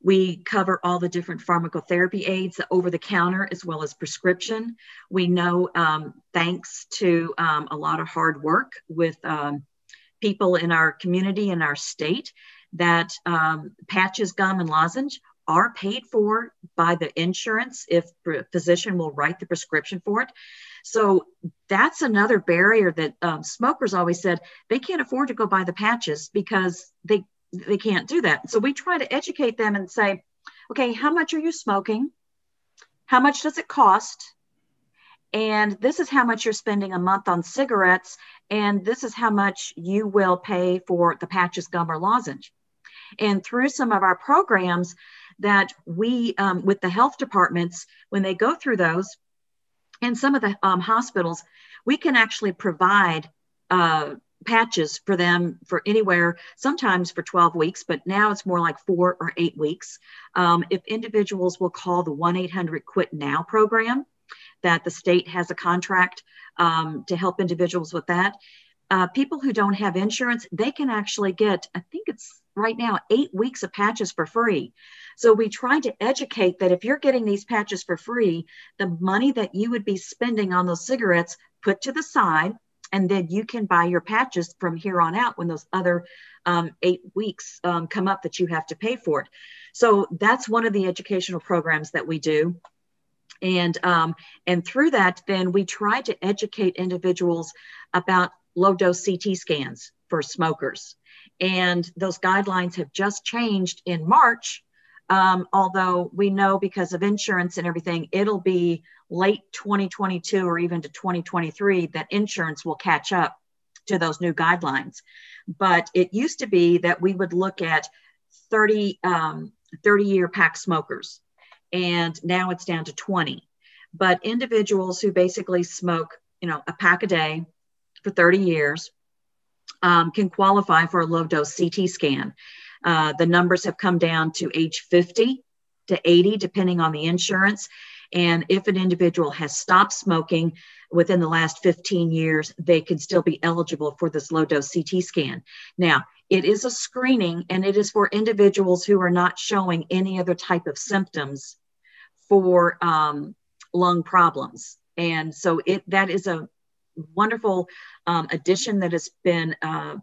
We cover all the different pharmacotherapy aids, the over-the-counter, as well as prescription. We know, thanks to a lot of hard work with people in our community, in our state, that patches, gum, and lozenge are paid for by the insurance if a physician will write the prescription for it. So that's another barrier that smokers always said they can't afford to go buy the patches because they can't do that. So we try to educate them and say, okay, how much are you smoking? How much does it cost? And this is how much you're spending a month on cigarettes. And this is how much you will pay for the patches, gum, or lozenge. And through some of our programs that we, with the health departments, when they go through those, and some of the hospitals, we can actually provide patches for them for anywhere, sometimes for 12 weeks, but now it's more like 4 or 8 weeks. If individuals will call the 1-800 Quit Now program, that the state has a contract to help individuals with that. People who don't have insurance, they can actually get, I think it's right now, 8 weeks of patches for free. So we try to educate that if you're getting these patches for free, the money that you would be spending on those cigarettes, put to the side, and then you can buy your patches from here on out when those other 8 weeks come up that you have to pay for it. So that's one of the educational programs that we do. And through that, then we try to educate individuals about low-dose CT scans for smokers. And those guidelines have just changed in March, although we know because of insurance and everything, it'll be late 2022 or even to 2023 that insurance will catch up to those new guidelines. But it used to be that we would look at 30-year pack smokers, and now it's down to 20. But individuals who basically smoke, a pack a day for 30 years can qualify for a low-dose CT scan. The numbers have come down to age 50 to 80, depending on the insurance. And if an individual has stopped smoking within the last 15 years, they can still be eligible for this low-dose CT scan. Now, it is a screening, and it is for individuals who are not showing any other type of symptoms for lung problems. And so that is a wonderful addition that has been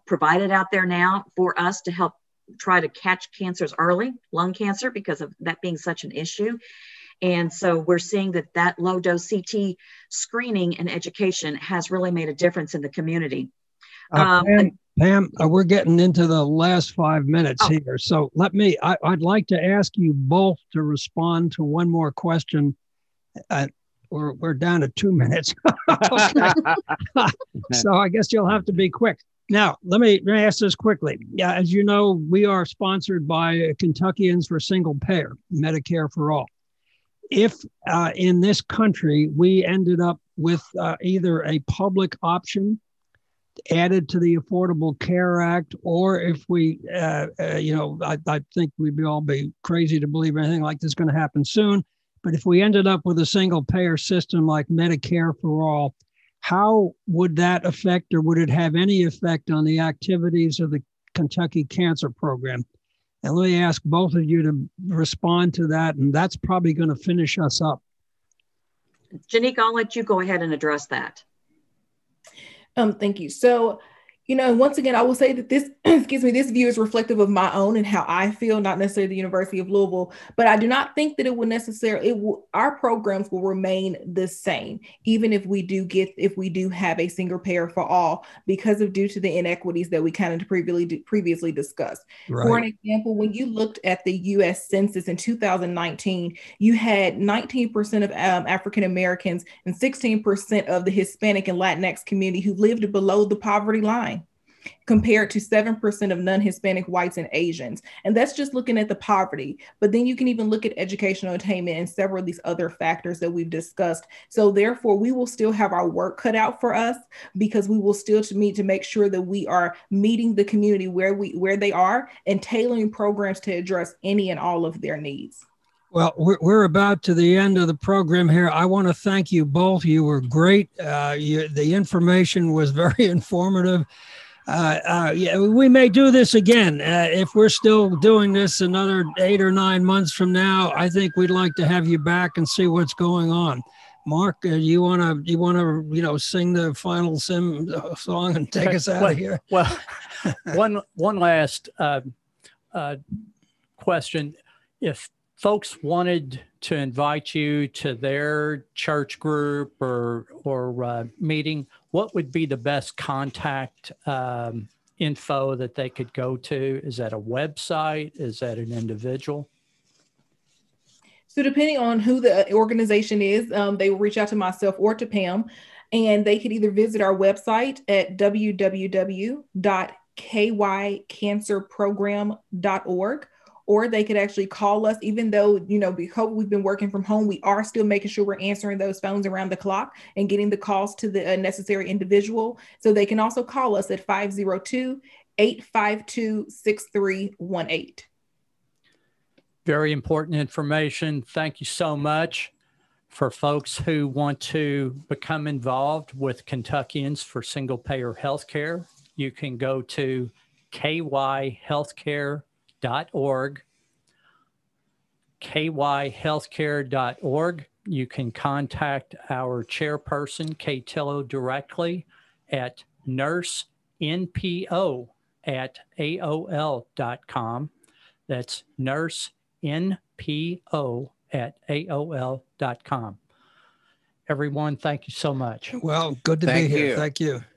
provided out there now for us to help try to catch cancers early, lung cancer, because of that being such an issue. And so we're seeing that low-dose CT screening and education has really made a difference in the community. Pam, we're getting into the last 5 minutes here. So I'd like to ask you both to respond to one more question. We're down to 2 minutes. So I guess you'll have to be quick. Now, let me ask this quickly. As you know, we are sponsored by Kentuckians for Single-Payer, Medicare for All. If in this country we ended up with either a public option added to the Affordable Care Act, or if we, I think we'd all be crazy to believe anything like this is going to happen soon. But if we ended up with a single-payer system like Medicare for All, how would that affect, or would it have any effect on the activities of the Kentucky Cancer Program? And let me ask both of you to respond to that, and that's probably going to finish us up. Janika, I'll let you go ahead and address that. Thank you. So, once again, I will say that this, this view is reflective of my own and how I feel, not necessarily the University of Louisville, but I do not think that our programs will remain the same, even if we do have a single payer for all, because of due to the inequities that we kind of previously discussed. Right. For an example, when you looked at the U.S. Census in 2019, you had 19% of African-Americans and 16% of the Hispanic and Latinx community who lived below the poverty line, compared to 7% of non-Hispanic whites and Asians. And that's just looking at the poverty. But then you can even look at educational attainment and several of these other factors that we've discussed. So therefore, we will still have our work cut out for us, because we will still need to make sure that we are meeting the community where they are and tailoring programs to address any and all of their needs. Well, we're about to the end of the program here. I want to thank you both. You were great. The information was very informative. We may do this again. If we're still doing this another 8 or 9 months from now, I think we'd like to have you back and see what's going on. Mark, you want to sing the final song and take us out of here? Well, one last question. If folks wanted to invite you to their church group or meeting, what would be the best contact info that they could go to? Is that a website? Is that an individual? So depending on who the organization is, they will reach out to myself or to Pam, and they could either visit our website at www.kycancerprogram.org, or they could actually call us. Even though, we've been working from home, we are still making sure we're answering those phones around the clock and getting the calls to the necessary individual. So they can also call us at 502-852-6318. Very important information. Thank you so much. For folks who want to become involved with Kentuckians for Single-Payer Healthcare, you can go to kyhealthcare.org, kyhealthcare.org. You can contact our chairperson, Kay Tillo, directly at nursenpo@aol.com. That's nursenpo@aol.com. Everyone, thank you so much. Well, good to be here. Thank you.